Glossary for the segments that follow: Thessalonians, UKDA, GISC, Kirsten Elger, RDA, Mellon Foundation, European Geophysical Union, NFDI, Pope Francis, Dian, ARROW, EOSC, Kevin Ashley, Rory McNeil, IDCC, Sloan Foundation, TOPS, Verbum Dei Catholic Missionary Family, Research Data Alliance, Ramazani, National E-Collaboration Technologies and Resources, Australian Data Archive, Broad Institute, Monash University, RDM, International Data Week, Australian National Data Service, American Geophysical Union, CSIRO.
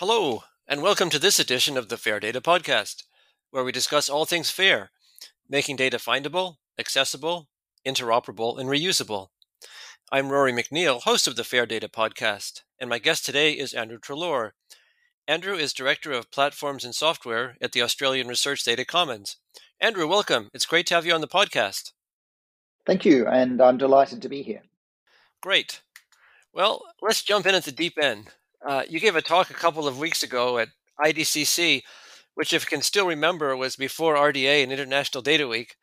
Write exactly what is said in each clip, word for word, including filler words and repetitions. Hello, and welcome to this edition of the FAIR Data Podcast, where we discuss all things FAIR, making data findable, accessible, interoperable, and reusable. I'm Rory McNeil, host of the FAIR Data Podcast, and my guest today is Andrew Treloar. Andrew is Director of Platforms and Software at the Australian Research Data Commons. Andrew, welcome. It's great to have you on the podcast. Thank you, and I'm delighted to be here. Great. Well, let's jump in at the deep end. Uh, you gave a talk a couple of weeks ago at I D C C, which, if you can still remember, was before R D A and International Data Week,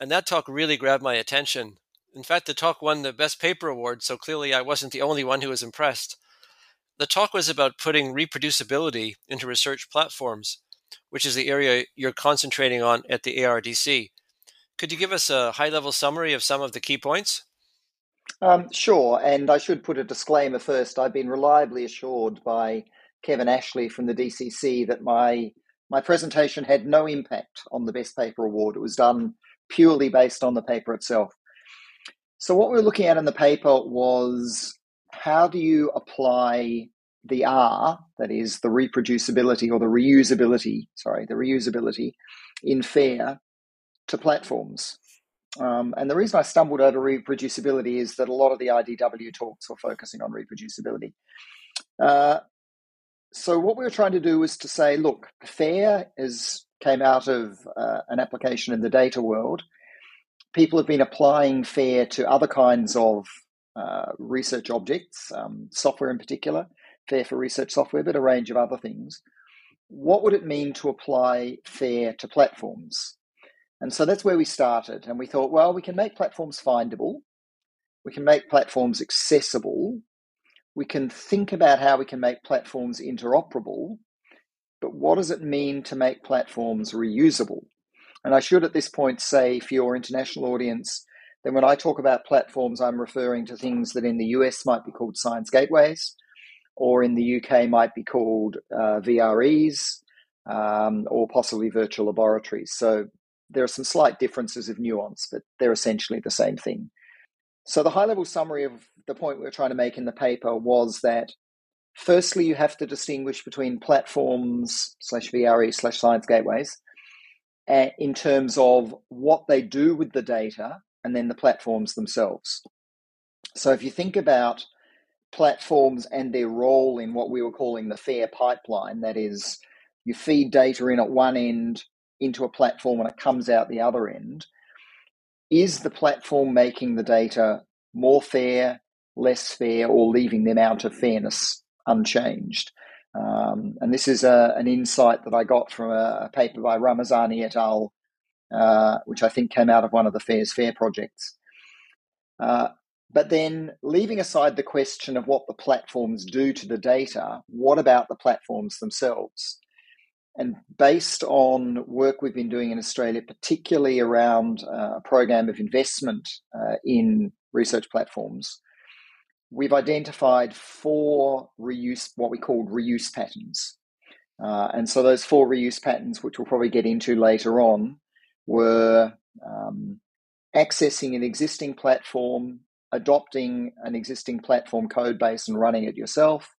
and that talk really grabbed my attention. In fact, the talk won the Best Paper Award, so clearly I wasn't the only one who was impressed. The talk was about putting reproducibility into research platforms, which is the area you're concentrating on at the A R D C. Could you give us a high-level summary of some of the key points? Um, sure. And I should put a disclaimer first. I've been reliably assured by Kevin Ashley from the D C C that my my presentation had no impact on the Best Paper Award. It was done purely based on the paper itself. So what we were looking at in the paper was how do you apply the R, that is the reproducibility or the reusability, sorry, the reusability in FAIR to platforms. Um, and the reason I stumbled over reproducibility is that a lot of the I D W talks were focusing on reproducibility. Uh, so what we were trying to do was to say, look, FAIR is, came out of uh, an application in the data world. People have been applying FAIR to other kinds of uh, research objects, um, software in particular, FAIR for research software, but a range of other things. What would it mean to apply FAIR to platforms? And so that's where we started. And we thought, well, we can make platforms findable. We can make platforms accessible. We can think about how we can make platforms interoperable. But what does it mean to make platforms reusable? And I should at this point say for your international audience, that when I talk about platforms, I'm referring to things that in the U S might be called science gateways, or in the U K might be called uh, V R Es, um, or possibly virtual laboratories. So there are some slight differences of nuance, but they're essentially the same thing. So the high-level summary of the point we were trying to make in the paper was that, firstly, you have to distinguish between platforms slash V R E slash science gateways uh, in terms of what they do with the data and then the platforms themselves. So if you think about platforms and their role in what we were calling the FAIR pipeline, that is, you feed data in at one end, into a platform and it comes out the other end, is the platform making the data more fair, less fair, or leaving them out of fairness unchanged? Um, and this is a, an insight that I got from a, a paper by Ramazani et al., uh, which I think came out of one of the FAIR's FAIR projects. Uh, but then leaving aside the question of what the platforms do to the data, what about the platforms themselves? And based on work we've been doing in Australia, particularly around a program of investment uh, in research platforms, we've identified four reuse, what we call reuse patterns. Uh, and so those four reuse patterns, which we'll probably get into later on, were um, accessing an existing platform, adopting an existing platform code base and running it yourself,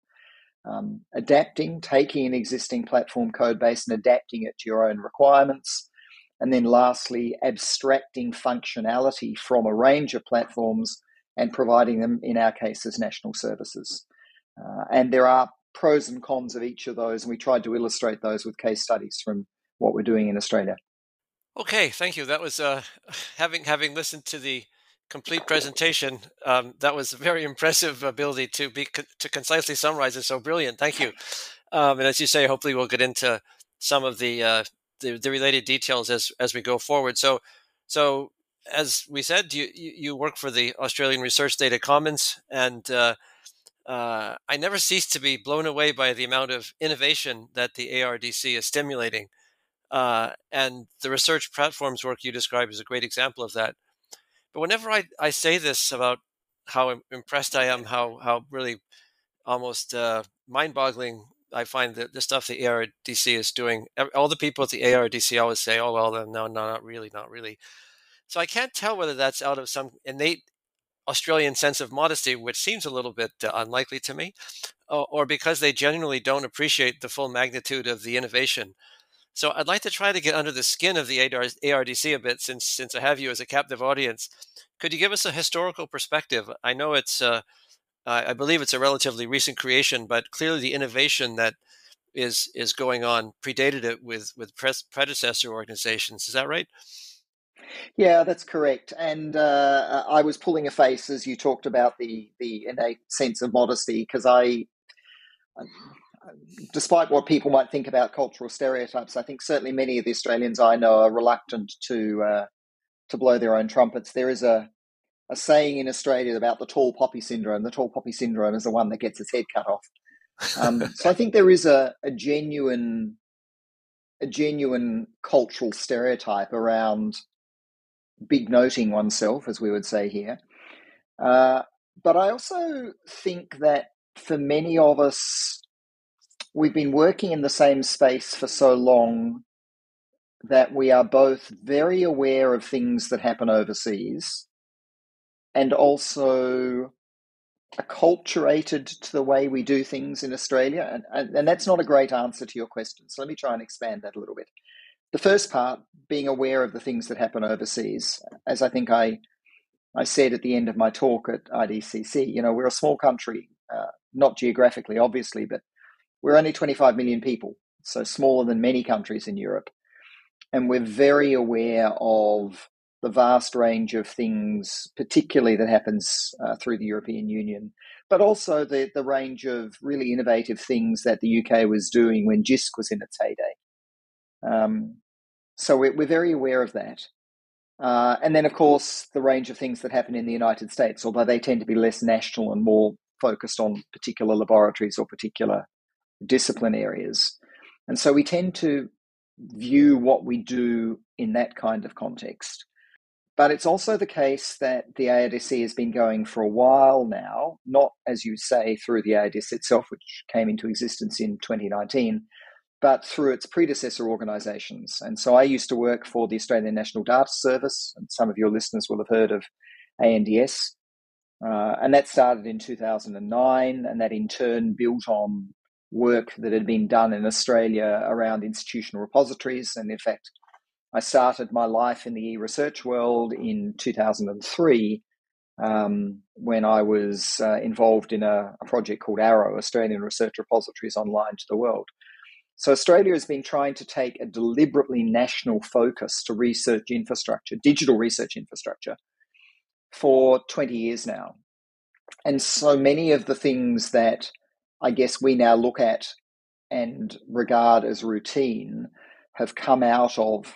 Um, adapting, taking an existing platform code base and adapting it to your own requirements. And then lastly, abstracting functionality from a range of platforms and providing them, in our case, as national services. Uh, and there are pros and cons of each of those, and we tried to illustrate those with case studies from what we're doing in Australia. Okay, thank you. That was, uh, having having listened to the complete presentation. Um, that was a very impressive ability to be to concisely summarize it. So brilliant. Thank you. Um, and as you say, hopefully we'll get into some of the, uh, the the related details as as we go forward. So so as we said, you you work for the Australian Research Data Commons, and uh, uh, I never cease to be blown away by the amount of innovation that the A R D C is stimulating. Uh, and the research platforms work you describe is a great example of that. But whenever I, I say this about how impressed I am, how how really almost uh, mind-boggling I find the, the stuff the A R D C is doing, all the people at the A R D C always say, oh, well, no, no, not really, not really. So I can't tell whether that's out of some innate Australian sense of modesty, which seems a little bit uh, unlikely to me, or because they genuinely don't appreciate the full magnitude of the innovation. So I'd like to try to get under the skin of the A R D C a bit, since since I have you as a captive audience. Could you give us a historical perspective? I know it's, uh, I believe it's a relatively recent creation, but clearly the innovation that is is going on predated it with with predecessor organizations. Is that right? Yeah, that's correct. And uh, I was pulling a face as you talked about the the innate sense of modesty, because I, despite what people might think about cultural stereotypes, I think certainly many of the Australians I know are reluctant to uh, to blow their own trumpets. There is a a saying in Australia about the tall poppy syndrome. The tall poppy syndrome is the one that gets its head cut off. Um, so I think there is a, a genuine a genuine cultural stereotype around big noting oneself, as we would say here. Uh, but I also think that for many of us, we've been working in the same space for so long that we are both very aware of things that happen overseas and also acculturated to the way we do things in Australia. And, and, and that's not a great answer to your question. So let me try and expand that a little bit. The first part, being aware of the things that happen overseas. As I think I I said at the end of my talk at I D C C, you know, we're a small country, uh, not geographically, obviously, but we're only twenty-five million people, so smaller than many countries in Europe. And we're very aware of the vast range of things, particularly that happens uh, through the European Union, but also the, the range of really innovative things that the U K was doing when G I S C was in its heyday. Um, so we're, we're very aware of that. Uh, and then, of course, the range of things that happen in the United States, although they tend to be less national and more focused on particular laboratories or particular discipline areas. And so we tend to view what we do in that kind of context. But it's also the case that the A R D C has been going for a while now, not, as you say, through the A R D C itself, which came into existence in twenty nineteen, but through its predecessor organisations. And so I used to work for the Australian National Data Service, and some of your listeners will have heard of A N D S. Uh, and that started in two thousand nine, and that in turn built on work that had been done in Australia around institutional repositories. And in fact, I started my life in the e-research world in two thousand three, um, when I was uh, involved in a, a project called ARROW, Australian Research Repositories Online to the World. So Australia has been trying to take a deliberately national focus to research infrastructure, digital research infrastructure, for twenty years now. And so many of the things that I guess we now look at and regard as routine have come out of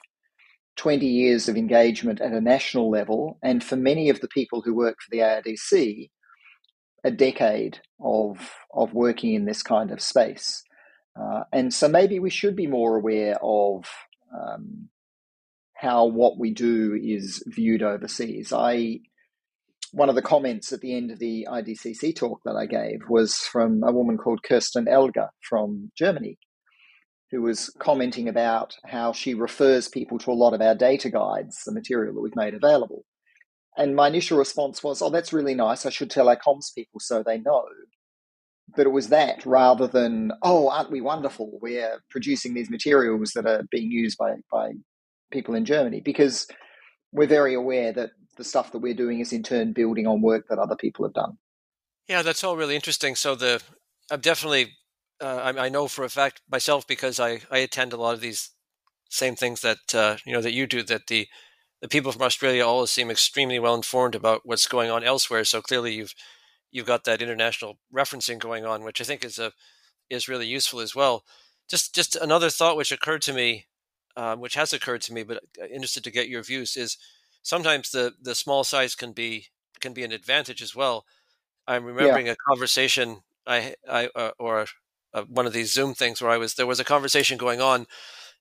twenty years of engagement at a national level. And for many of the people who work for the A R D C, a decade of, of working in this kind of space. Uh, and so maybe we should be more aware of um, how what we do is viewed overseas. I one of the comments at the end of the I D C C talk that I gave was from a woman called Kirsten Elger from Germany, who was commenting about how she refers people to a lot of our data guides, the material that we've made available. And my initial response was, oh, that's really nice. I should tell our comms people so they know. But it was that rather than, oh, aren't we wonderful? We're producing these materials that are being used by, by people in Germany, because we're very aware that the stuff that we're doing is in turn building on work that other people have done. Yeah, that's all really interesting. So the I'm definitely, uh, I, I know for a fact myself, because I, I attend a lot of these same things that, uh, you know, that you do, that the, the people from Australia always seem extremely well informed about what's going on elsewhere. So clearly you've You've got that international referencing going on, which I think is a is really useful as well. Just just another thought which occurred to me, um, which has occurred to me, but interested to get your views, is sometimes the the small size can be can be an advantage as well. I'm remembering yeah. a conversation I I uh, or uh, one of these Zoom things where I was there was a conversation going on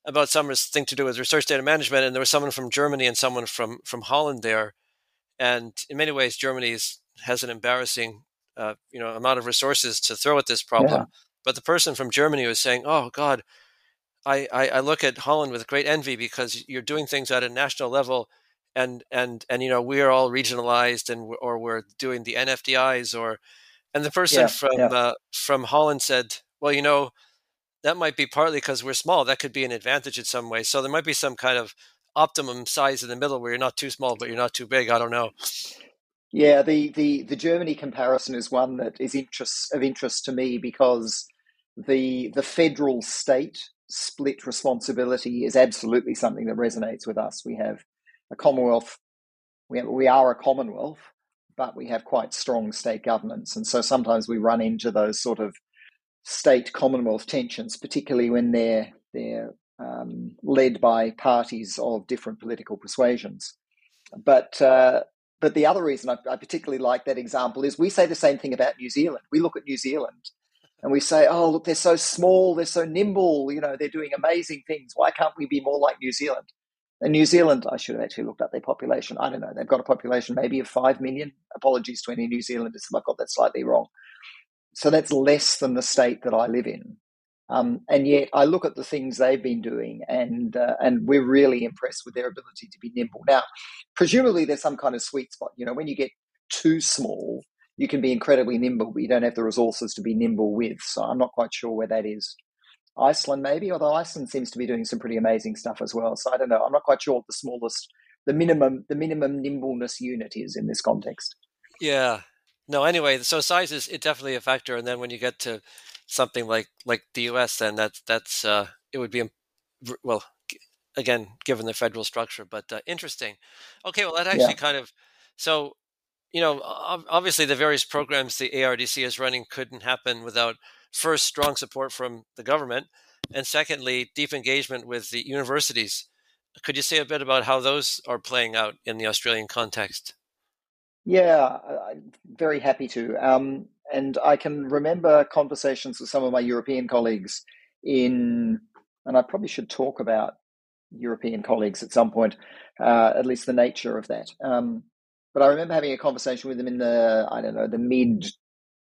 about something to do with research data management, and there was someone from Germany and someone from from Holland there, and in many ways Germany's has an embarrassing, uh, you know, amount of resources to throw at this problem. Yeah. But the person from Germany was saying, "Oh God, I, I, I look at Holland with great envy because you're doing things at a national level, and and and you know we are all regionalized, and we're, or we're doing the N F D Is or And the person yeah, from yeah. Uh, from Holland said, well, you know, that might be partly because we're small. That could be an advantage in some way. So there might be some kind of optimum size in the middle where you're not too small, but you're not too big. I don't know. Yeah, the, the, the Germany comparison is one that is interest, of interest to me because the the federal state split responsibility is absolutely something that resonates with us. We have a Commonwealth. We have, we are a Commonwealth, but we have quite strong state governments. And so sometimes we run into those sort of state Commonwealth tensions, particularly when they're, they're um, led by parties of different political persuasions. But uh, but the other reason I, I particularly like that example is we say the same thing about New Zealand. We look at New Zealand and we say, oh, look, they're so small, they're so nimble, you know, they're doing amazing things. Why can't we be more like New Zealand? And New Zealand, I should have actually looked up their population. I don't know. They've got a population maybe of five million. Apologies to any New Zealanders if I got that slightly wrong. So that's less than the state that I live in. Um, and yet I look at the things they've been doing and uh, and we're really impressed with their ability to be nimble. Now, presumably there's some kind of sweet spot. You know, when you get too small, you can be incredibly nimble, but you don't have the resources to be nimble with. So I'm not quite sure where that is. Iceland maybe, although Iceland seems to be doing some pretty amazing stuff as well. So I don't know. I'm not quite sure what the smallest, the minimum, the minimum nimbleness unit is in this context. Yeah. No, anyway, so size is it definitely a factor. And then when you get to something like, like the U S, then that's, that's uh, it would be, well, again, given the federal structure, but uh, interesting. Okay. Well, that actually yeah. kind of, so, you know, obviously the various programs the A R D C is running couldn't happen without first, strong support from the government, and secondly, deep engagement with the universities. Could you say a bit about how those are playing out in the Australian context? Yeah, I'm very happy to. Um, and I can remember conversations with some of my European colleagues in, and I probably should talk about European colleagues at some point, uh, at least the nature of that. Um, but I remember having a conversation with them in the, I don't know, the mid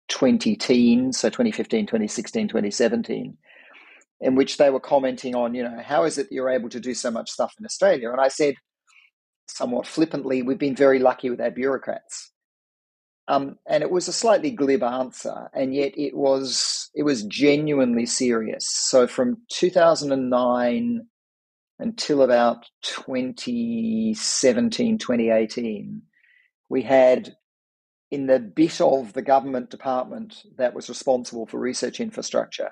twenty-teens, so twenty fifteen, twenty sixteen, twenty seventeen, in which they were commenting on, you know, how is it that you're able to do so much stuff in Australia? And I said, somewhat flippantly, we've been very lucky with our bureaucrats. Um, and it was a slightly glib answer, and yet it was it was genuinely serious. So from two thousand nine until about twenty seventeen, twenty eighteen, we had, in the bit of the government department that was responsible for research infrastructure,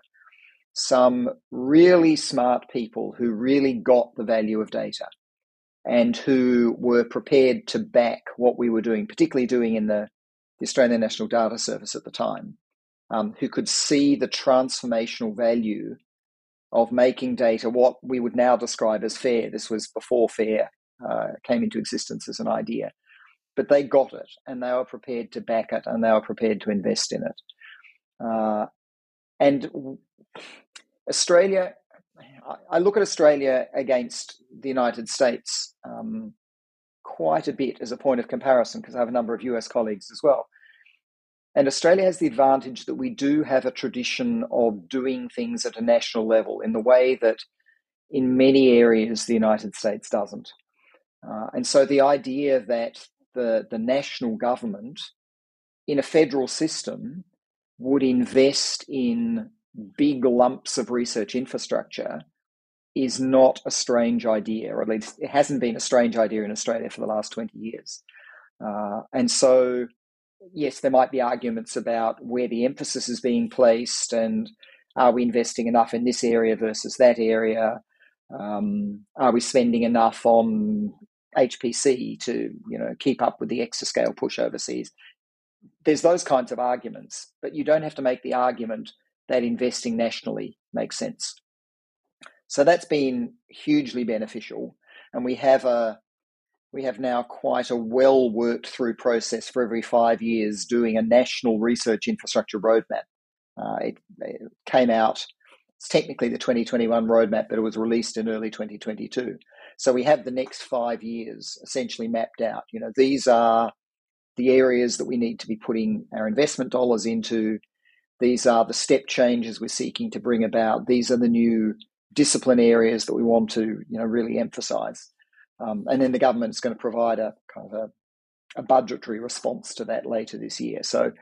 some really smart people who really got the value of data and who were prepared to back what we were doing, particularly doing in the, the Australian National Data Service at the time, um, who could see the transformational value of making data what we would now describe as FAIR. This was before FAIR uh, came into existence as an idea. But they got it and they were prepared to back it and they were prepared to invest in it. Uh, and Australia, I look at Australia against the United States um, quite a bit as a point of comparison because I have a number of U S colleagues as well. And Australia has the advantage that we do have a tradition of doing things at a national level in the way that in many areas the United States doesn't. Uh, and so the idea that The, the national government in a federal system would invest in big lumps of research infrastructure is not a strange idea, or at least it hasn't been a strange idea in Australia for the last twenty years. Uh, and so, yes, there might be arguments about where the emphasis is being placed and are we investing enough in this area versus that area? Um, are we spending enough on H P C to, you know, keep up with the exascale push overseas? There's those kinds of arguments, but you don't have to make the argument that investing nationally makes sense. So that's been hugely beneficial, and we have a we have now quite a well worked through process for every five years doing a national research infrastructure roadmap. Uh, it, it came out. It's technically the twenty twenty-one roadmap, but it was released in early twenty twenty-two. So we have the next five years essentially mapped out. You know, these are the areas that we need to be putting our investment dollars into. These are the step changes we're seeking to bring about. These are the new discipline areas that we want to, you know, really emphasize. Um, and then the government's going to provide a kind of a, a budgetary response to that later this year. So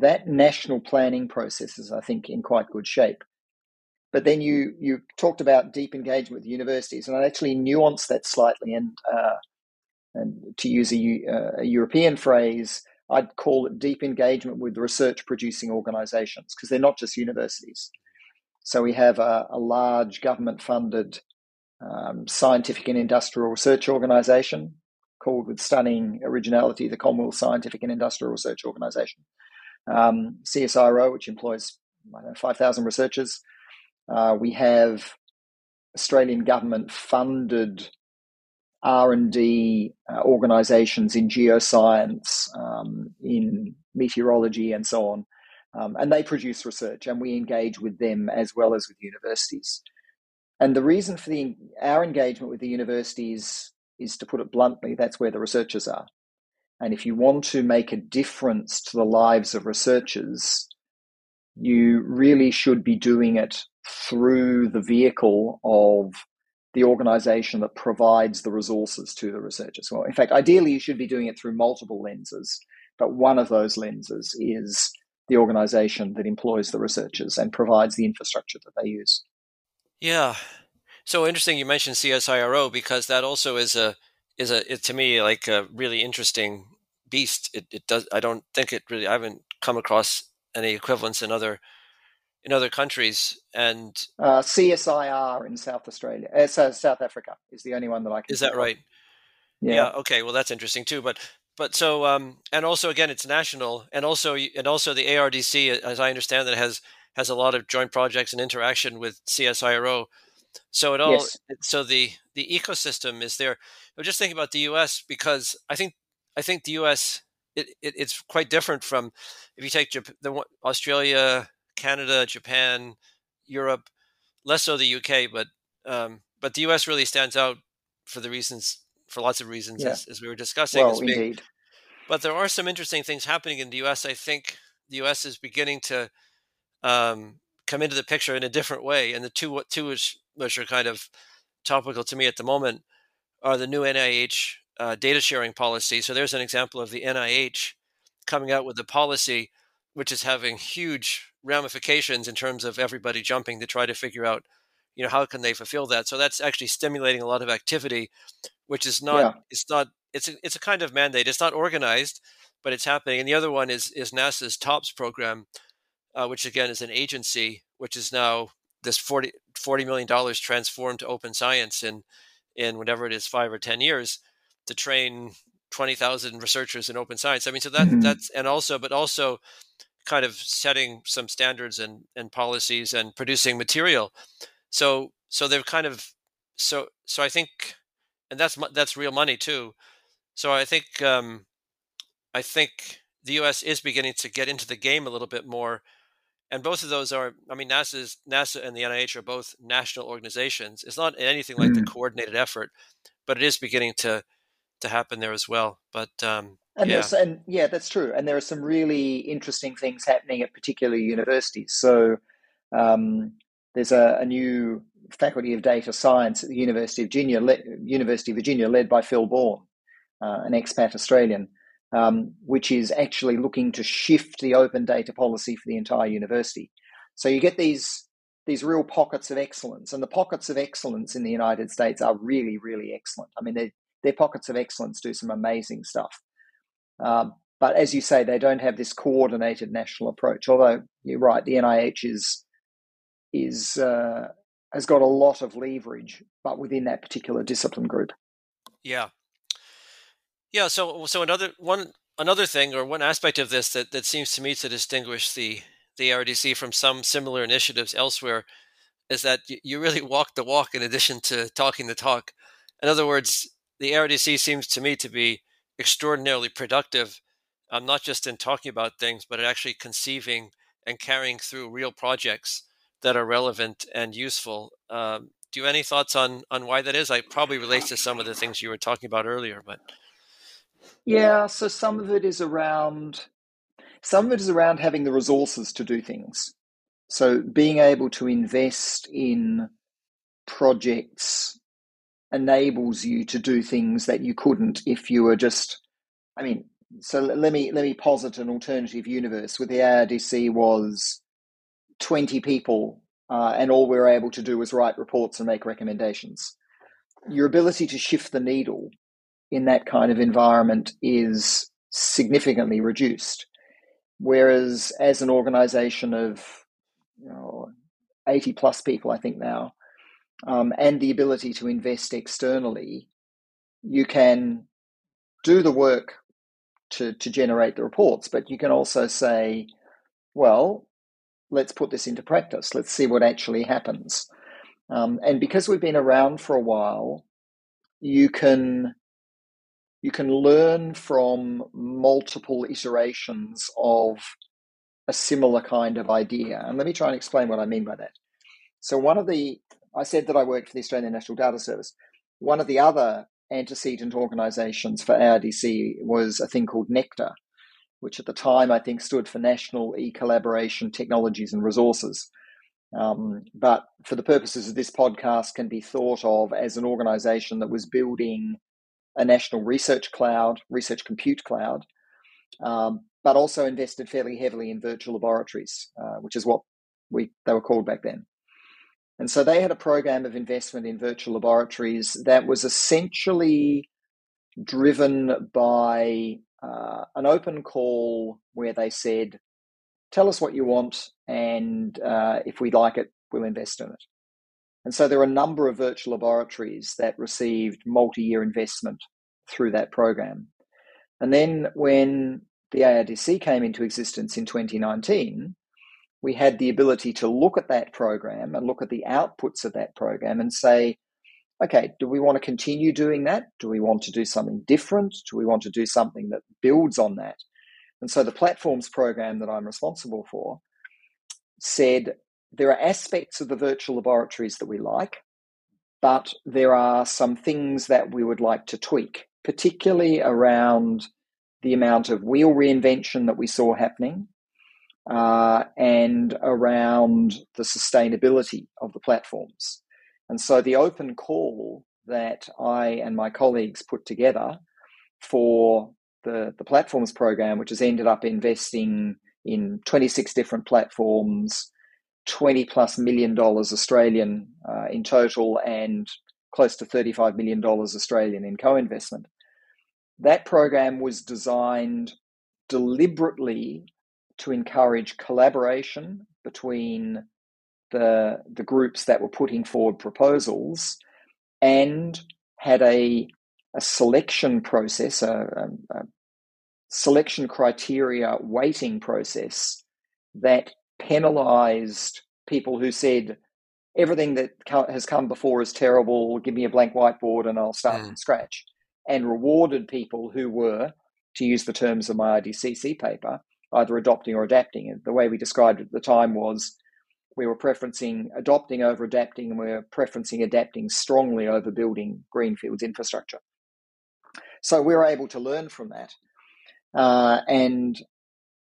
that national planning process is, I think, in quite good shape. But then you you talked about deep engagement with universities, and I actually nuanced that slightly. And uh, and to use a, a European phrase, I'd call it deep engagement with research-producing organisations, because they're not just universities. So we have a, a large government-funded um, scientific and industrial research organisation called, with stunning originality, the Commonwealth Scientific and Industrial Research Organisation, um, C S I R O, which employs I don't know, five thousand researchers. Uh, we have Australian government-funded R and D uh, organisations in geoscience, um, in meteorology and so on. Um, and they produce research, and we engage with them as well as with universities. And the reason for the, our engagement with the universities is, to put it bluntly, that's where the researchers are. And if you want to make a difference to the lives of researchers, you really should be doing it through the vehicle of the organisation that provides the resources to the researchers. Well, in fact, ideally, you should be doing it through multiple lenses, but one of those lenses is the organisation that employs the researchers and provides the infrastructure that they use. Yeah. So interesting you mentioned C S I R O, because that also is a, is a it, to me, like a really interesting beast. It, it does. I don't think it really, I haven't come across any equivalents in other in other countries, and uh, C S I R in South Australia, uh, South Africa is the only one that I can. Is that right? Yeah. yeah. Okay. Well, that's interesting too. But but so um, and also again, it's national, and also and also the A R D C, as I understand, that has has a lot of joint projects and interaction with C S I R O. So it all. Yes. So the the ecosystem is there. I'm just thinking about the U S, because I think I think the U S. It, it it's quite different from, if you take Japan, the, Australia, Canada, Japan, Europe, less so the U K, but um, but the U S really stands out for the reasons, for lots of reasons, yeah. as, as we were discussing. Well, indeed. But there are some interesting things happening in the U S. I think the U S is beginning to um, come into the picture in a different way, and the two two which, which are kind of topical to me at the moment are the new N I H. Uh, data sharing policy. So there's an example of the N I H coming out with a policy which is having huge ramifications in terms of everybody jumping to try to figure out, you know, how can they fulfill that. So that's actually stimulating a lot of activity, which is not, yeah. it's not, it's a, it's a kind of mandate. It's not organized, but it's happening. And the other one is is NASA's TOPS program, uh, which again is an agency, which is now this forty million dollars transformed to open science in, in whatever it is, five or ten years. To train twenty thousand researchers in open science. I mean, so that mm-hmm. that's, and also, but also kind of setting some standards and, and policies and producing material. So, so they've kind of, so, so I think, and that's, that's real money too. So I think, um, I think the U S is beginning to get into the game a little bit more. And both of those are, I mean, NASA's, NASA and the N I H are both national organizations. It's not anything like mm-hmm. the coordinated effort, but it is beginning to, to happen there as well. But um and, yeah. and yeah that's true, and there are some really interesting things happening at particular universities. So um there's a, a new faculty of data science at the University of Virginia le- University of Virginia led by Phil Bourne, uh, an expat Australian, um which is actually looking to shift the open data policy for the entire university. So you get these these real pockets of excellence, and the pockets of excellence in the United States are really really excellent. I mean, they're Their pockets of excellence do some amazing stuff. Um, but as you say, they don't have this coordinated national approach, although you're right, the N I H is, is, uh, has got a lot of leverage, but within that particular discipline group. Yeah. Yeah, so so another one another thing or one aspect of this that, that seems to me to distinguish the, the A R D C from some similar initiatives elsewhere is that you really walk the walk in addition to talking the talk. In other words, the A R D C seems to me to be extraordinarily productive, um, not just in talking about things, but actually conceiving and carrying through real projects that are relevant and useful. Um, do you have any thoughts on on why that is? I probably relates to some of the things you were talking about earlier, but yeah. So some of it is around some of it is around having the resources to do things. So being able to invest in projects enables you to do things that you couldn't if you were just, I mean, so let me let me posit an alternative universe where the A R D C was twenty people uh, and all we were able to do was write reports and make recommendations. Your ability to shift the needle in that kind of environment is significantly reduced. Whereas as an organization of you know, eighty plus people, I think now, um, and the ability to invest externally, you can do the work to, to generate the reports, but you can also say, well, let's put this into practice. Let's see what actually happens. Um, and because we've been around for a while, you can you can learn from multiple iterations of a similar kind of idea. And let me try and explain what I mean by that. So one of the, I said that I worked for the Australian National Data Service. One of the other antecedent organisations for A R D C was a thing called NECTA, which at the time I think stood for National E-Collaboration Technologies and Resources. Um, but for the purposes of this podcast, can be thought of as an organisation that was building a national research cloud, research compute cloud, um, but also invested fairly heavily in virtual laboratories, uh, which is what we they were called back then. And so they had a program of investment in virtual laboratories that was essentially driven by uh, an open call where they said, tell us what you want, and uh, if we like it, we'll invest in it. And so there are a number of virtual laboratories that received multi-year investment through that program. And then when the A R D C came into existence in twenty nineteen, we had the ability to look at that program and look at the outputs of that program and say, okay, do we want to continue doing that? Do we want to do something different? Do we want to do something that builds on that? And so the platforms program that I'm responsible for said, there are aspects of the virtual laboratories that we like, but there are some things that we would like to tweak, particularly around the amount of wheel reinvention that we saw happening uh, and around the sustainability of the platforms. And so the open call that I and my colleagues put together for the, the platforms program, which has ended up investing in twenty-six different platforms, twenty plus million dollars Australian uh, in total, and close to thirty-five million dollars Australian in co-investment. That program was designed deliberately to encourage collaboration between the the groups that were putting forward proposals, and had a a selection process, a, a, a selection criteria weighting process that penalized people who said, everything that has come before is terrible, give me a blank whiteboard and I'll start mm. from scratch, and rewarded people who were, to use the terms of my I D C C paper, either adopting or adapting. And the way we described it at the time was we were preferencing adopting over adapting, and we were preferencing adapting strongly over building greenfields infrastructure. So we were able to learn from that. Uh, and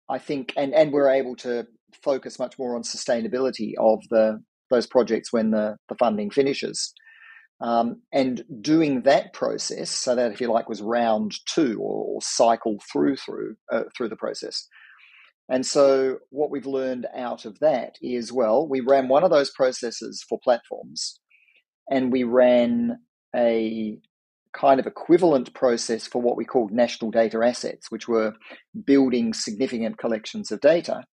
I think, and, and we're able to focus much more on sustainability of the those projects when the, the funding finishes. Um, and doing that process, so that, if you like, was round two, or, or cycle through through uh, through the process. And so what we've learned out of that is, well, we ran one of those processes for platforms, and we ran a kind of equivalent process for what we called national data assets, which were building significant collections of data.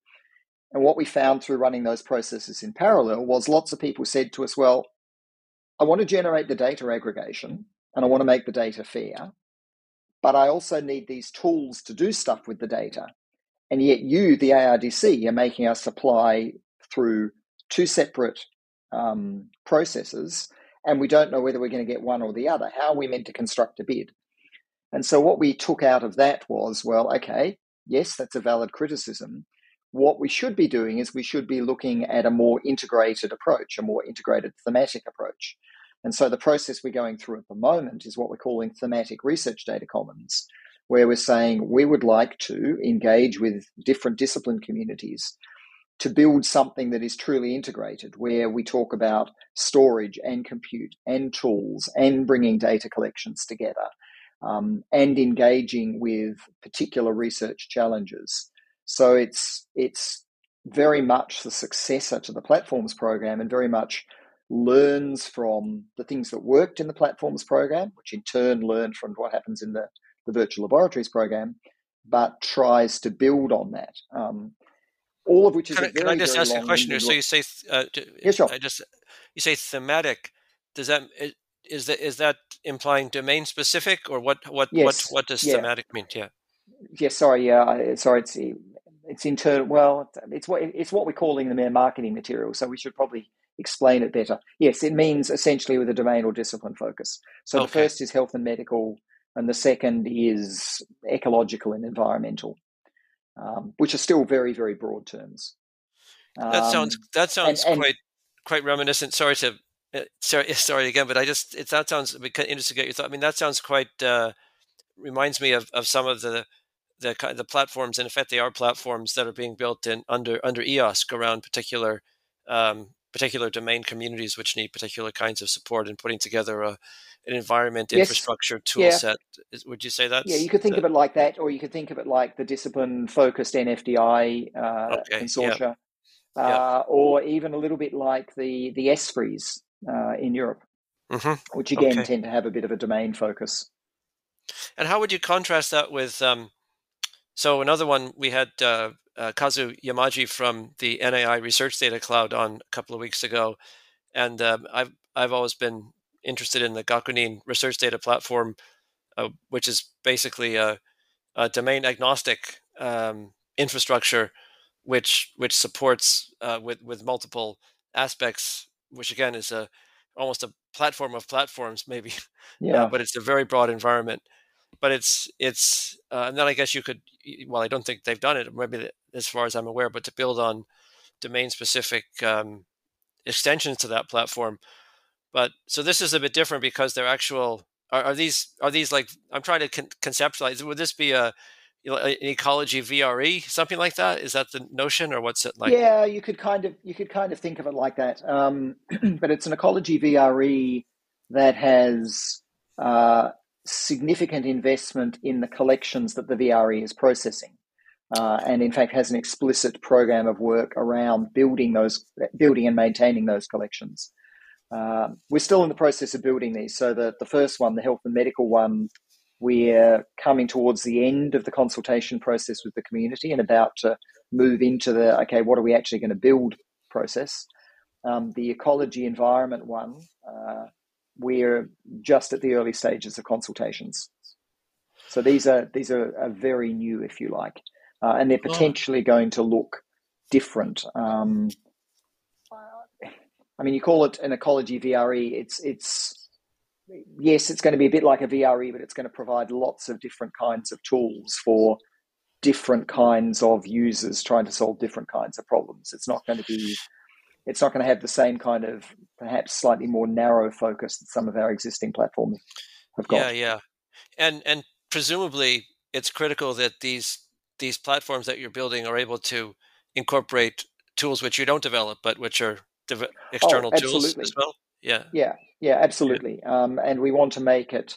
And what we found through running those processes in parallel was lots of people said to us, well, I want to generate the data aggregation and I want to make the data fair, but I also need these tools to do stuff with the data. And yet you, the A R D C, are making us apply through two separate um, processes, and we don't know whether we're going to get one or the other. How are we meant to construct a bid? And so what we took out of that was, well, okay, yes, that's a valid criticism. What we should be doing is we should be looking at a more integrated approach, a more integrated thematic approach. And so the process we're going through at the moment is what we're calling thematic research data commons, where we're saying we would like to engage with different discipline communities to build something that is truly integrated, where we talk about storage and compute and tools and bringing data collections together um, and engaging with particular research challenges. So it's it's very much the successor to the platforms program, and very much learns from the things that worked in the platforms program, which in turn learned from what happens in the, the virtual laboratories program, but tries to build on that. Um, all of which is can, a very, can I just very ask long a question here? So you say, uh, yeah, sure. I just you say thematic. Does that is that is that implying domain specific, or what? What yes. what what does yeah. thematic mean? Yeah. Yeah. Sorry. Yeah. Sorry. It's it's internal. Well, it's what it's what we're calling the mere marketing material. So we should probably explain it better. Yes, it means essentially with a domain or discipline focus. So okay. The first is health and medical, and the second is ecological and environmental, um, which are still very, very broad terms. Um, that sounds that sounds and, and, quite quite reminiscent. Sorry to uh, sorry sorry again, but I just it that sounds it'd be interesting to get your thought. I mean, that sounds quite uh, reminds me of, of some of the. The the platforms, and in fact, they are platforms that are being built in under under E O S C around particular um, particular domain communities, which need particular kinds of support, and putting together a, an environment yes. infrastructure tool yeah. set. Would you say that? Yeah, you could think the, of it like that, or you could think of it like the discipline focused N F D I uh, okay. consortia, yeah. Uh, yeah. or even a little bit like the the S F R Es uh, in Europe, mm-hmm. which again okay. tend to have a bit of a domain focus. And how would you contrast that with? Um, So another one, we had uh, uh, Kazu Yamaji from the N A I Research Data Cloud on a couple of weeks ago, and um, I've I've always been interested in the Gakunin Research Data Platform, uh, which is basically a, a domain agnostic um, infrastructure, which which supports uh, with with multiple aspects, which again is a almost a platform of platforms, maybe, yeah. uh, but it's a very broad environment. But it's it's uh, and then I guess you could. Well, I don't think they've done it, maybe as far as I'm aware. But to build on domain-specific um, extensions to that platform. But so this is a bit different because they're actual. Are, are these are these like I'm trying to con- conceptualize? Would this be a you know, an ecology V R E, something like that? Is that the notion, or what's it like? Yeah, you could kind of you could kind of think of it like that. Um, but it's an ecology V R E that has. Uh, significant investment in the collections that the V R E is processing uh, and in fact has an explicit program of work around building those building and maintaining those collections. Uh, we're still in the process of building these, so the, the first one, the health and medical one, we're coming towards the end of the consultation process with the community and about to move into the okay, what are we actually going to build process. Um, the ecology environment one, uh, we're just at the early stages of consultations, so these are these are, are very new, if you like, uh, and they're potentially going to look different. Um, I mean, you call it an ecology V R E. It's it's yes, it's going to be a bit like a V R E, but it's going to provide lots of different kinds of tools for different kinds of users trying to solve different kinds of problems. It's not going to be. It's not going to have the same kind of perhaps slightly more narrow focus that some of our existing platforms have got. Yeah, yeah, and and presumably it's critical that these these platforms that you're building are able to incorporate tools which you don't develop, but which are de- external oh, tools as well. Yeah, yeah, yeah, absolutely. Yeah. Um, and we want to make it.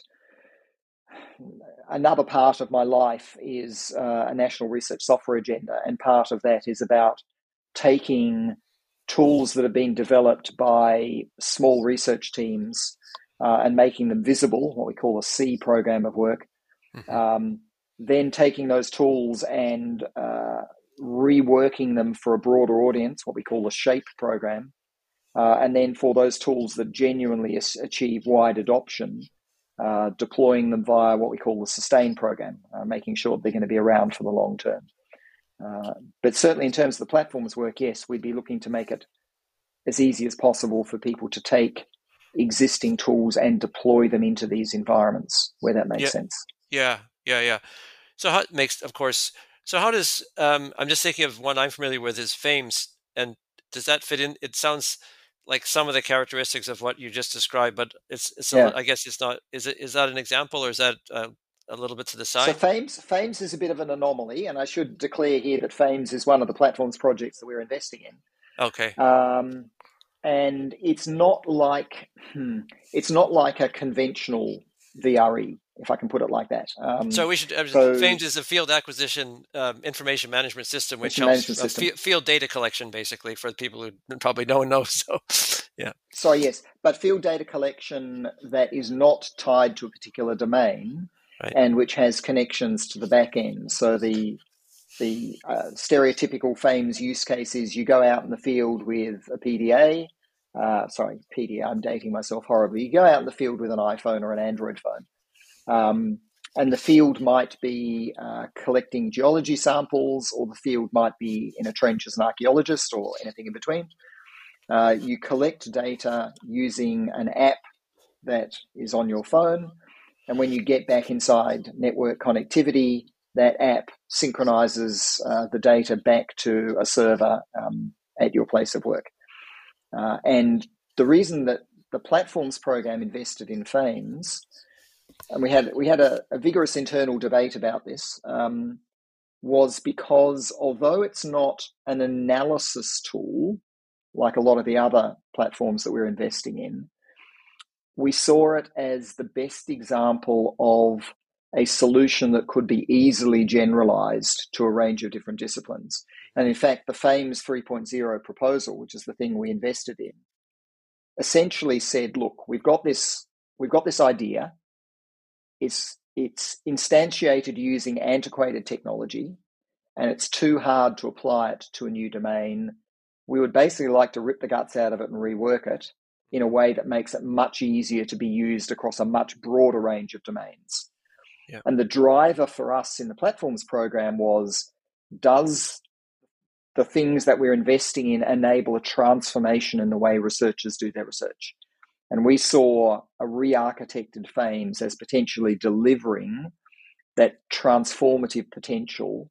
Another part of my life is uh, a national research software agenda, and part of that is about taking. Tools that are being developed by small research teams uh, and making them visible, what we call a C program of work, mm-hmm. um, then taking those tools and uh, reworking them for a broader audience, what we call the SHAPE program, uh, and then for those tools that genuinely achieve wide adoption, uh, deploying them via what we call the SUSTAIN program, uh, making sure they're going to be around for the long term. Uh, but certainly in terms of the platform's work, yes, we'd be looking to make it as easy as possible for people to take existing tools and deploy them into these environments where that makes yeah, sense. Yeah, yeah, yeah. So how it makes, of course, so how does, um, I'm just thinking of one I'm familiar with is FAMES, and does that fit in? It sounds like some of the characteristics of what you just described, but it's, it's yeah. I guess it's not, is it, is that an example or is that uh, a little bit to the side? So FAMES, FAMES is a bit of an anomaly, and I should declare here that FAMES is one of the platforms projects that we're investing in. Okay. Um, and it's not like hmm, it's not like a conventional V R E. if I can put it like that. Um, so we should, uh, so FAMES is a field acquisition um, information management system, which helps uh, system. field data collection, basically, for people who probably don't know. So, yeah. So, yes, but field data collection that is not tied to a particular domain, right, and which has connections to the back end. So the the uh, stereotypical FAMES use case is you go out in the field with a P D A, uh, sorry, P D A, I'm dating myself horribly. You go out in the field with an iPhone or an Android phone. Um, and the field might be uh, collecting geology samples, or the field might be in a trench as an archaeologist, or anything in between. Uh, you collect data using an app that is on your phone. And when you get back inside network connectivity, that app synchronizes uh, the data back to a server um, at your place of work. Uh, and the reason that the platforms program invested in FAMES, and we had we had a, a vigorous internal debate about this, um, was because although it's not an analysis tool like a lot of the other platforms that we're investing in, we saw it as the best example of a solution that could be easily generalized to a range of different disciplines. And in fact, the FAMES three point oh proposal, which is the thing we invested in, essentially said, look, we've got this, we've got this idea. It's, it's instantiated using antiquated technology, and it's too hard to apply it to a new domain. We would basically like to rip the guts out of it and rework it in a way that makes it much easier to be used across a much broader range of domains. Yeah. And the driver for us in the platforms program was, does the things that we're investing in enable a transformation in the way researchers do their research? And we saw a re-architected FAMES as potentially delivering that transformative potential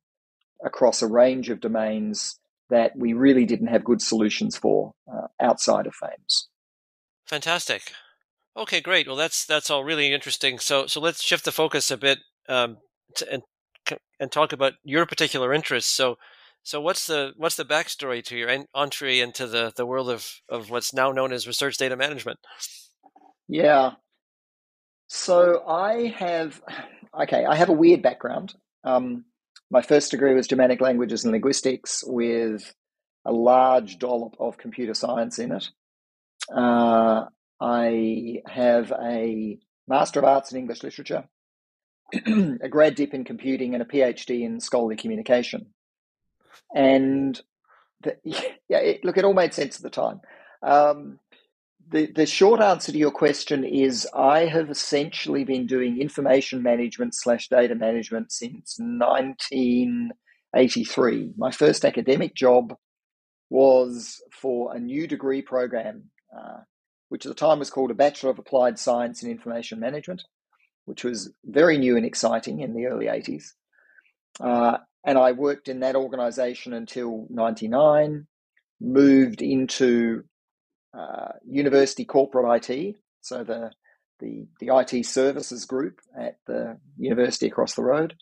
across a range of domains that we really didn't have good solutions for uh, outside of FAMES. Fantastic. Okay, great. Well, that's that's all really interesting. So so let's shift the focus a bit um, to, and and talk about your particular interests. So. So what's the what's the backstory to your entree into the, the world of, of what's now known as research data management? Yeah. So I have, okay, I have a weird background. Um, my first degree was Germanic languages and linguistics with a large dollop of computer science in it. Uh, I have a Master of Arts in English Literature, a grad dip in computing, and a PhD in scholarly communication. And the, yeah, it, look, it all made sense at the time. Um, the, the short answer to your question is I have essentially been doing information management slash data management since nineteen eighty-three. My first academic job was for a new degree program, uh, which at the time was called a Bachelor of Applied Science in Information Management, which was very new and exciting in the early eighties. Uh, And I worked in that organization until ninety-nine, moved into uh, university corporate I T, so the, the the I T services group at the university across the road.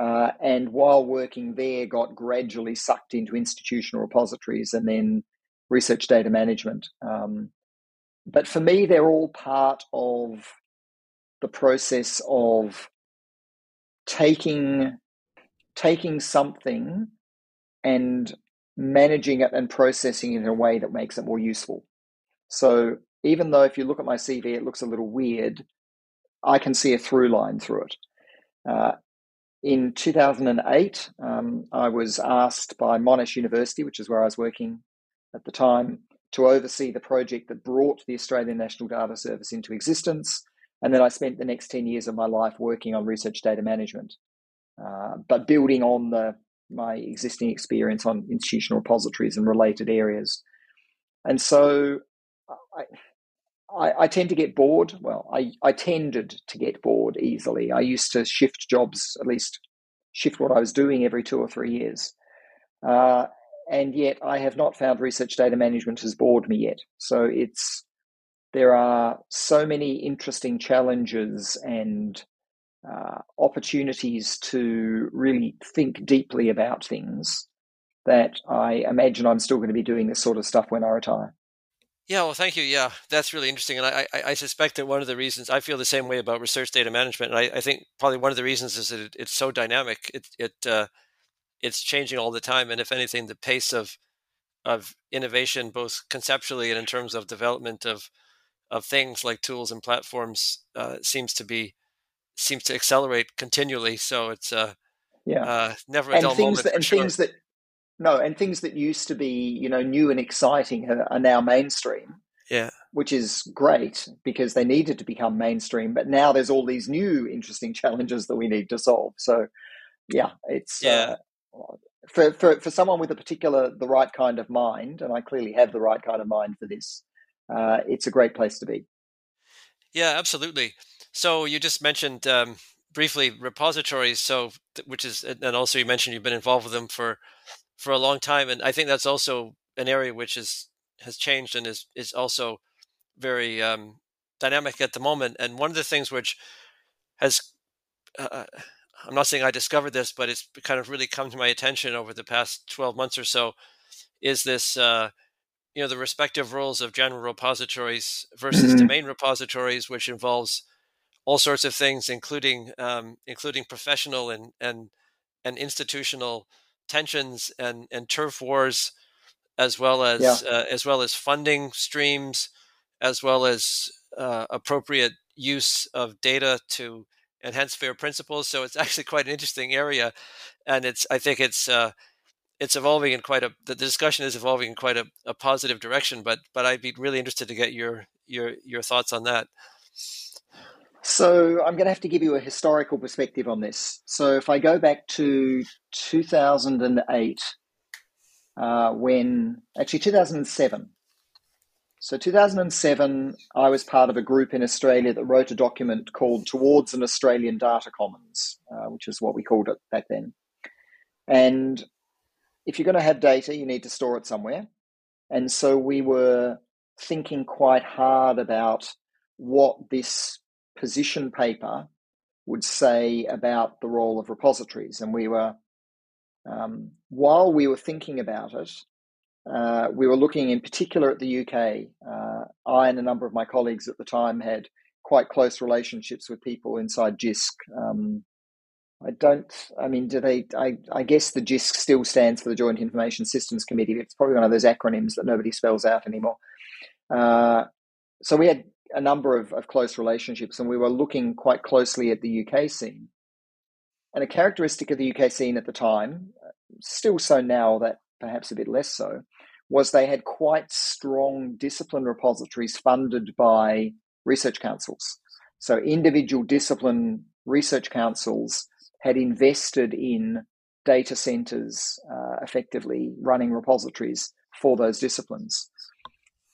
Uh, and while working there, got gradually sucked into institutional repositories and then research data management. Um, but for me, they're all part of the process of taking... taking something and managing it and processing it in a way that makes it more useful. So even though if you look at my C V, it looks a little weird, I can see a through line through it. Uh, in two thousand eight, um, I was asked by Monash University, which is where I was working at the time, to oversee the project that brought the Australian National Data Service into existence. And then I spent the next ten years of my life working on research data management. Uh, but building on the, my existing experience on institutional repositories and related areas. And so I, I, I tend to get bored. Well, I, I tended to get bored easily. I used to shift jobs, at least shift what I was doing every two or three years. Uh, and yet I have not found research data management has bored me yet. So it's there are so many interesting challenges and Uh, opportunities to really think deeply about things that I imagine I'm still going to be doing this sort of stuff when I retire. Yeah, well, thank you. Yeah, that's really interesting. And I, I, I suspect that one of the reasons I feel the same way about research data management, and I, I think probably one of the reasons is that it, it's so dynamic. It, it uh, it's changing all the time. And if anything, the pace of of innovation, both conceptually and in terms of development of of things like tools and platforms, uh, seems to be seems to accelerate continually. So it's uh, yeah, uh, never a dull moment. And things that No, and things that used to be, you know, new and exciting are, are now mainstream. Yeah, which is great because they needed to become mainstream. But now there's all these new interesting challenges that we need to solve. So, yeah, it's yeah. Uh, for for for someone with a particular the right kind of mind, and I clearly have the right kind of mind for this. Uh, it's a great place to be. Yeah, absolutely. So you just mentioned um, briefly repositories. So which is, and also you mentioned you've been involved with them for. for a long time. And I think that's also an area which is, has changed and is, is also very um, dynamic at the moment. And one of the things which has, uh, I'm not saying I discovered this, but it's kind of really come to my attention over the past twelve months or so, is this, uh, you know, the respective roles of general repositories versus mm-hmm. domain repositories, which involves all sorts of things, including, um, including professional and, and, and institutional tensions and, and turf wars, as well as yeah. uh, as well as funding streams, as well as uh, appropriate use of data to enhance FAIR principles. So it's actually quite an interesting area, and it's I think it's uh, it's evolving in quite a the discussion is evolving in quite a, a positive direction. But but I'd be really interested to get your your your thoughts on that. So I'm going to have to give you a historical perspective on this. So if I go back to two thousand eight, uh, when actually two thousand seven. So two thousand seven, I was part of a group in Australia that wrote a document called Towards an Australian Data Commons, uh, which is what we called it back then. And if you're going to have data, you need to store it somewhere. And so we were thinking quite hard about what this position paper would say about the role of repositories. And we were, um, while we were thinking about it, uh, we were looking in particular at the U K. Uh, I and a number of my colleagues at the time had quite close relationships with people inside G I S C. Um, I don't, I mean, do they, I, I guess the G I S C still stands for the Joint Information Systems Committee. It's probably one of those acronyms that nobody spells out anymore. Uh, so we had a number of, of close relationships, and we were looking quite closely at the U K scene. And a characteristic of the U K scene at the time, still so now that perhaps a bit less so, was they had quite strong discipline repositories funded by research councils. So individual discipline research councils had invested in data centres, uh, effectively running repositories for those disciplines.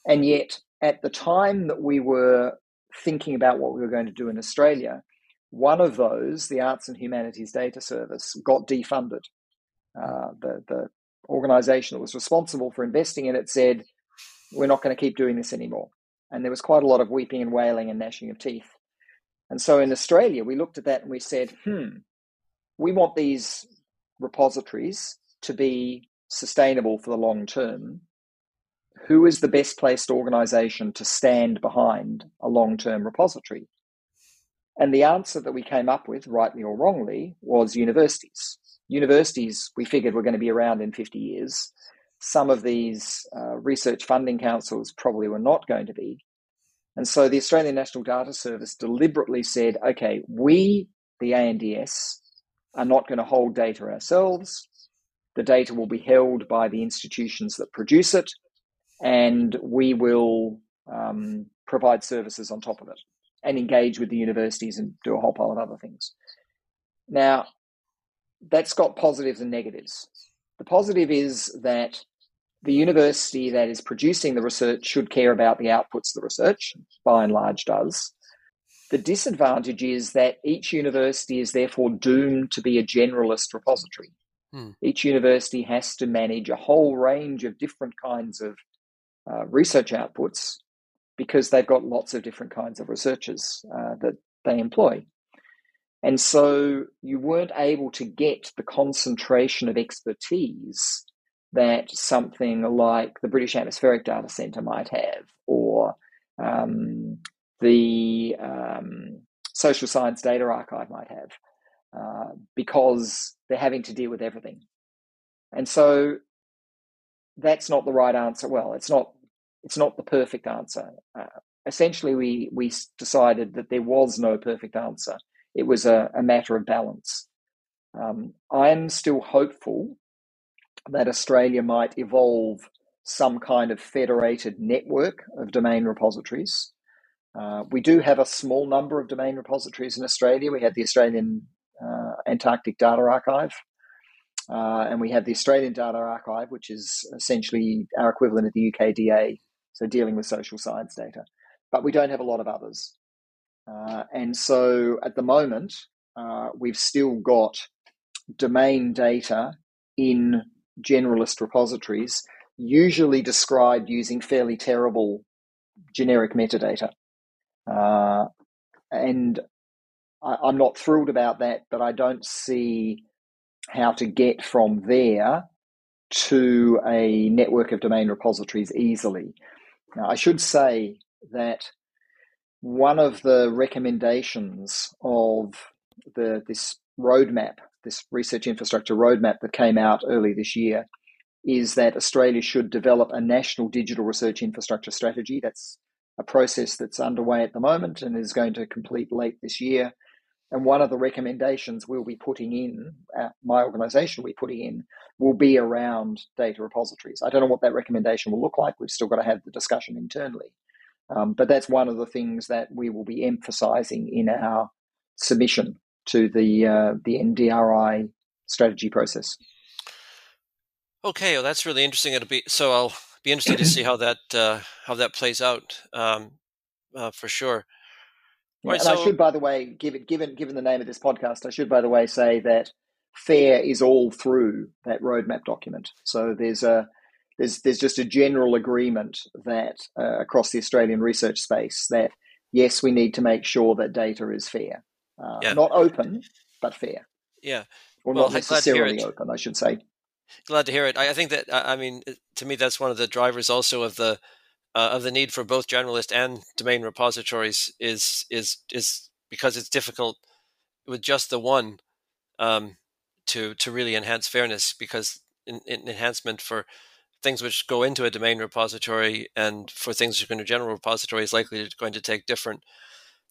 And yet, at the time that we were thinking about what we were going to do in Australia, one of those, the Arts and Humanities Data Service, got defunded. Uh, the, the organisation that was responsible for investing in it said, we're not going to keep doing this anymore. And there was quite a lot of weeping and wailing and gnashing of teeth. And so in Australia, we looked at that and we said, hmm, we want these repositories to be sustainable for the long term. Who is the best placed organisation to stand behind a long-term repository? And the answer that we came up with, rightly or wrongly, was universities. Universities, we figured, were going to be around in fifty years. Some of these uh, research funding councils probably were not going to be. And so the Australian National Data Service deliberately said, okay, we, the A N D S, are not going to hold data ourselves. The data will be held by the institutions that produce it, and we will um, provide services on top of it and engage with the universities and do a whole pile of other things. Now, that's got positives and negatives. The positive is that the university that is producing the research should care about the outputs of the research, by and large does. The disadvantage is that each university is therefore doomed to be a generalist repository. Hmm. Each university has to manage a whole range of different kinds of Uh, research outputs because they've got lots of different kinds of researchers uh, that they employ. And so you weren't able to get the concentration of expertise that something like the British Atmospheric Data Centre might have, or um, the um, Social Science Data Archive might have, uh, because they're having to deal with everything. And so that's not the right answer. Well, it's not it's not the perfect answer. Uh, essentially, we, we decided that there was no perfect answer. It was a, a matter of balance. Um, I'm still hopeful that Australia might evolve some kind of federated network of domain repositories. Uh, we do have a small number of domain repositories in Australia. We have the Australian uh, Antarctic Data Archive, uh, and we have the Australian Data Archive, which is essentially our equivalent of the U K D A, so dealing with social science data. But we don't have a lot of others. Uh, and so at the moment, uh, we've still got domain data in generalist repositories, usually described using fairly terrible generic metadata. Uh, and I, I'm not thrilled about that, but I don't see how to get from there to a network of domain repositories easily. Now, I should say that one of the recommendations of the this roadmap, this research infrastructure roadmap that came out early this year, is that Australia should develop a national digital research infrastructure strategy. That's a process that's underway at the moment and is going to complete late this year. And one of the recommendations we'll be putting in, uh, my organisation will be putting in, will be around data repositories. I don't know what that recommendation will look like. We've still got to have the discussion internally. Um, but that's one of the things that we will be emphasising in our submission to the uh, the N D R I strategy process. Okay, well, that's really interesting. It'll be so. I'll be interested to see how that uh, how that plays out um, uh, for sure. All right, and so... I should, by the way, give it, given given the name of this podcast, I should, by the way, say that FAIR is all through that roadmap document. So there's a there's there's just a general agreement that uh, across the Australian research space that yes, we need to make sure that data is fair. Uh, yeah. Not open, but fair. Yeah. Or well, not necessarily open, I should say. Glad to hear it. I, I think that, I mean, to me, that's one of the drivers also of the uh, of the need for both generalist and domain repositories is is is because it's difficult with just the one um, to to really enhance fairness, because in, in enhancement for things which go into a domain repository and for things which go into a general repository is likely going to take different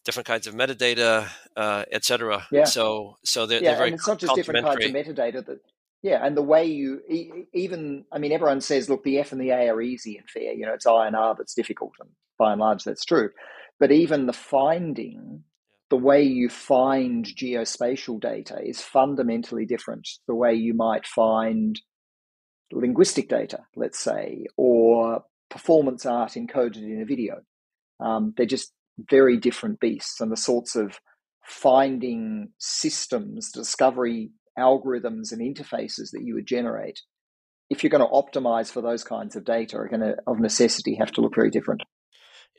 different kinds of metadata, uh, et cetera. Yeah. So, so they're, yeah, they're very and it's not just different kinds of metadata. That, yeah, and the way you e- even, I mean, everyone says, look, the F and the A are easy and fair. You know, it's I and R that's difficult, and by and large, that's true. But even the finding, the way you find geospatial data is fundamentally different the way you might find linguistic data, let's say, or performance art encoded in a video. Um, they're just very different beasts, and the sorts of finding systems, discovery algorithms and interfaces that you would generate, if you're going to optimize for those kinds of data, are going to, of necessity, have to look very different.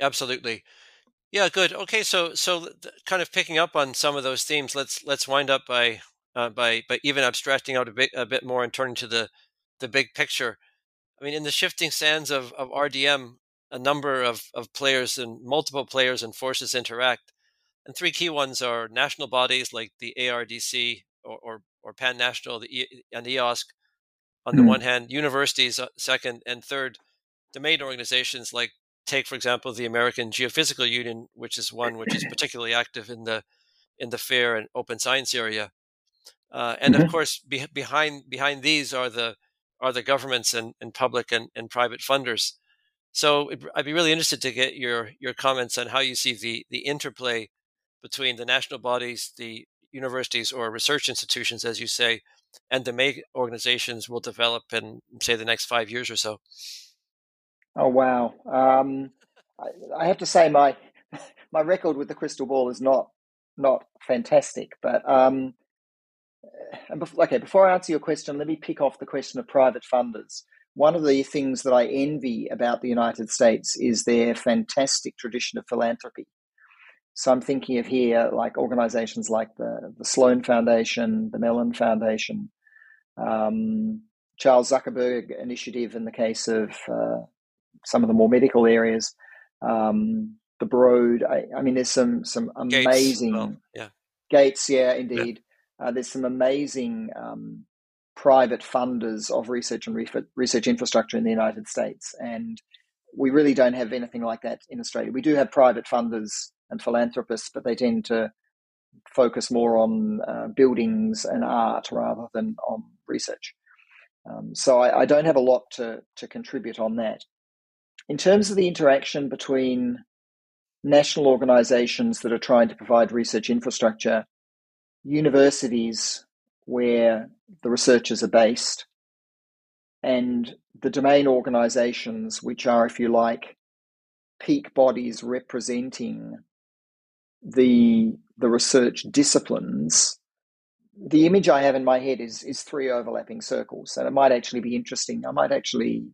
Absolutely. Yeah, good. Okay, so so kind of picking up on some of those themes, let's let's wind up by uh, by by even abstracting out a bit a bit more and turning to the the big picture. I mean, in the shifting sands of of R D M, a number of, of players and multiple players and forces interact. And three key ones are national bodies like the A R D C or, or, or pan-national the e- and E O S C on the mm-hmm. one hand, universities second, and third, domain organizations like, take, for example, the American Geophysical Union, which is one which is particularly active in the in the FAIR and open science area. Uh, and mm-hmm. of course, be, behind behind these are the are the governments and, and public and, and private funders. So I'd be really interested to get your, your comments on how you see the, the interplay between the national bodies, the universities or research institutions, as you say, and the domain organizations will develop in, say, the next five years or so. Oh, wow. Um, I, I have to say my my record with the crystal ball is not not fantastic. But um, and before, okay, before I answer your question, let me pick off the question of private funders. One of the things that I envy about the United States is their fantastic tradition of philanthropy. So I'm thinking of here like organizations like the, the Sloan Foundation, the Mellon Foundation, um, Charles Zuckerberg initiative in the case of uh, some of the more medical areas, um, the Broad. I, I mean, there's some some amazing Gates, well, yeah. Gates, yeah, indeed. Yeah. Uh, there's some amazing um, private funders of research and re- research infrastructure in the United States, and we really don't have anything like that in Australia. We do have private funders and philanthropists, but they tend to focus more on uh, buildings and art rather than on research. Um, so I, I don't have a lot to, to contribute on that. In terms of the interaction between national organisations that are trying to provide research infrastructure, universities where the researchers are based, and the domain organisations, which are, if you like, peak bodies representing the the research disciplines, the image I have in my head is is three overlapping circles. And it might actually be interesting. I might actually,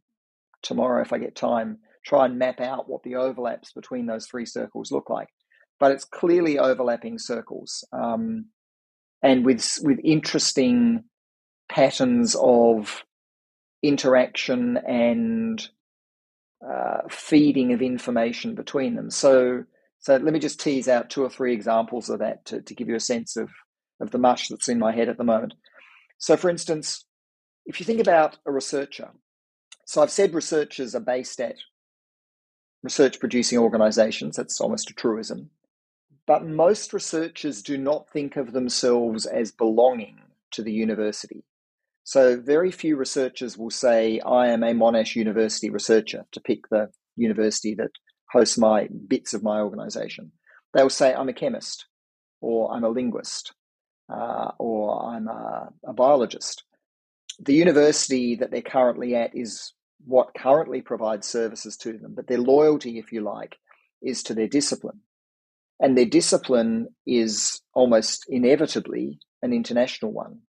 tomorrow, if I get time, try and map out what the overlaps between those three circles look like. But it's clearly overlapping circles, um, and with with interesting patterns of interaction and uh, feeding of information between them. So so let me just tease out two or three examples of that to, to give you a sense of of the mush that's in my head at the moment. So for instance, if you think about a researcher, so I've said researchers are based at research producing organizations, that's almost a truism, but most researchers do not think of themselves as belonging to the university. So very few researchers will say, I am a Monash University researcher, to pick the university that hosts my bits of my organization. They will say, I'm a chemist, or I'm a linguist, Uh, or I'm a, a biologist. The university that they're currently at is what currently provides services to them, but their loyalty, if you like, is to their discipline. And their discipline is almost inevitably an international one.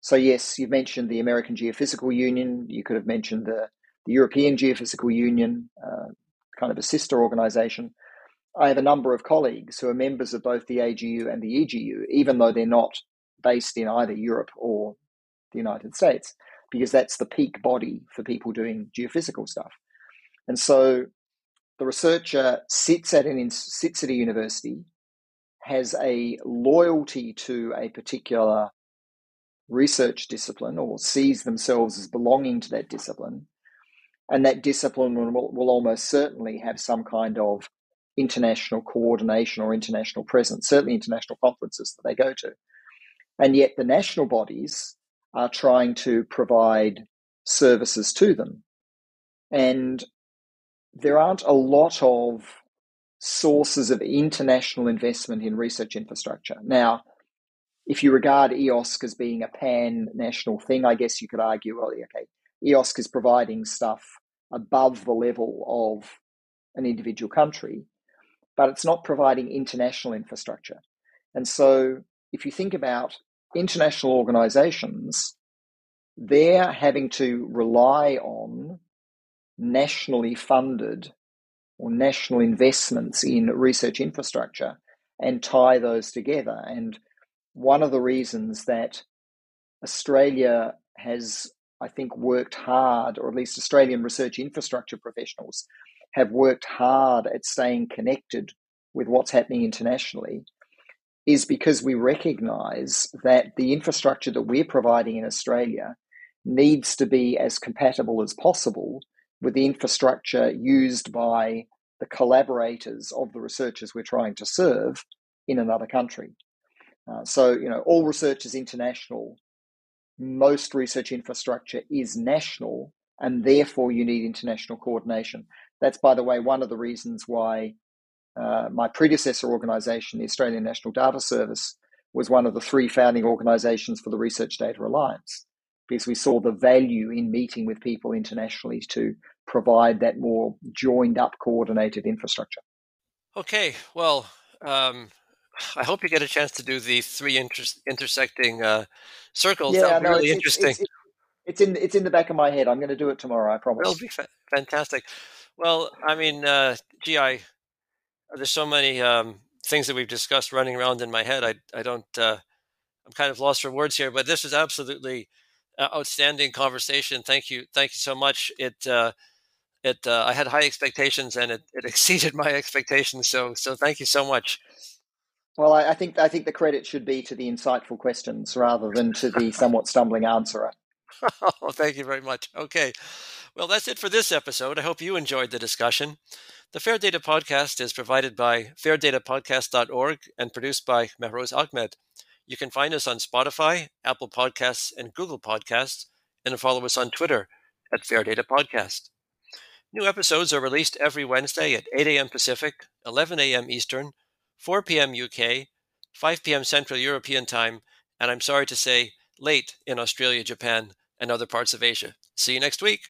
So yes, you've mentioned the American Geophysical Union. You could have mentioned the, the European Geophysical Union, uh, kind of a sister organisation. I have a number of colleagues who are members of both the A G U and the E G U, even though they're not based in either Europe or the United States, because that's the peak body for people doing geophysical stuff. And so the researcher sits at an sits at a university, has a loyalty to a particular research discipline, or sees themselves as belonging to that discipline, and that discipline will, will almost certainly have some kind of international coordination or international presence, certainly international conferences that they go to. And yet the national bodies are trying to provide services to them. And there aren't a lot of sources of international investment in research infrastructure. Now, if you regard E O S C as being a pan-national thing, I guess you could argue, well, okay, E O S C is providing stuff above the level of an individual country, but it's not providing international infrastructure. And so if you think about international organizations, they're having to rely on nationally funded or national investments in research infrastructure and tie those together. And one of the reasons that Australia has, I think, worked hard, or at least Australian research infrastructure professionals have worked hard at staying connected with what's happening internationally, is because we recognise that the infrastructure that we're providing in Australia needs to be as compatible as possible with the infrastructure used by the collaborators of the researchers we're trying to serve in another country. Uh, so, you know, all research is international. Most research infrastructure is national, and therefore you need international coordination. That's, by the way, one of the reasons why uh, my predecessor organisation, the Australian National Data Service, was one of the three founding organisations for the Research Data Alliance, because we saw the value in meeting with people internationally to provide that more joined-up, coordinated infrastructure. Okay, well, um, I hope you get a chance to do the three inter- intersecting uh, circles. Yeah, that would be no, really it's, interesting. It's, it's, it's, in, it's in the back of my head. I'm going to do it tomorrow, I promise. It'll be fa- fantastic. Well, I mean, uh, gee, I, there's so many um, things that we've discussed running around in my head. I, I don't, uh, I'm kind of lost for words here, but this is absolutely outstanding conversation. Thank you. Thank you so much. It, uh, it, uh, I had high expectations and it, it exceeded my expectations. So, so thank you so much. Well, I, I think, I think the credit should be to the insightful questions rather than to the somewhat stumbling answerer. Oh, thank you very much. Okay. Well, that's it for this episode. I hope you enjoyed the discussion. The FAIR Data Podcast is provided by fair data podcast dot org and produced by Mehrouz Ahmed. You can find us on Spotify, Apple Podcasts, and Google Podcasts, and follow us on Twitter at FAIR Data Podcast. New episodes are released every Wednesday at eight a.m. Pacific, eleven a.m. Eastern, four p.m. U K, five p.m. Central European Time, and I'm sorry to say, late in Australia, Japan, and other parts of Asia. See you next week.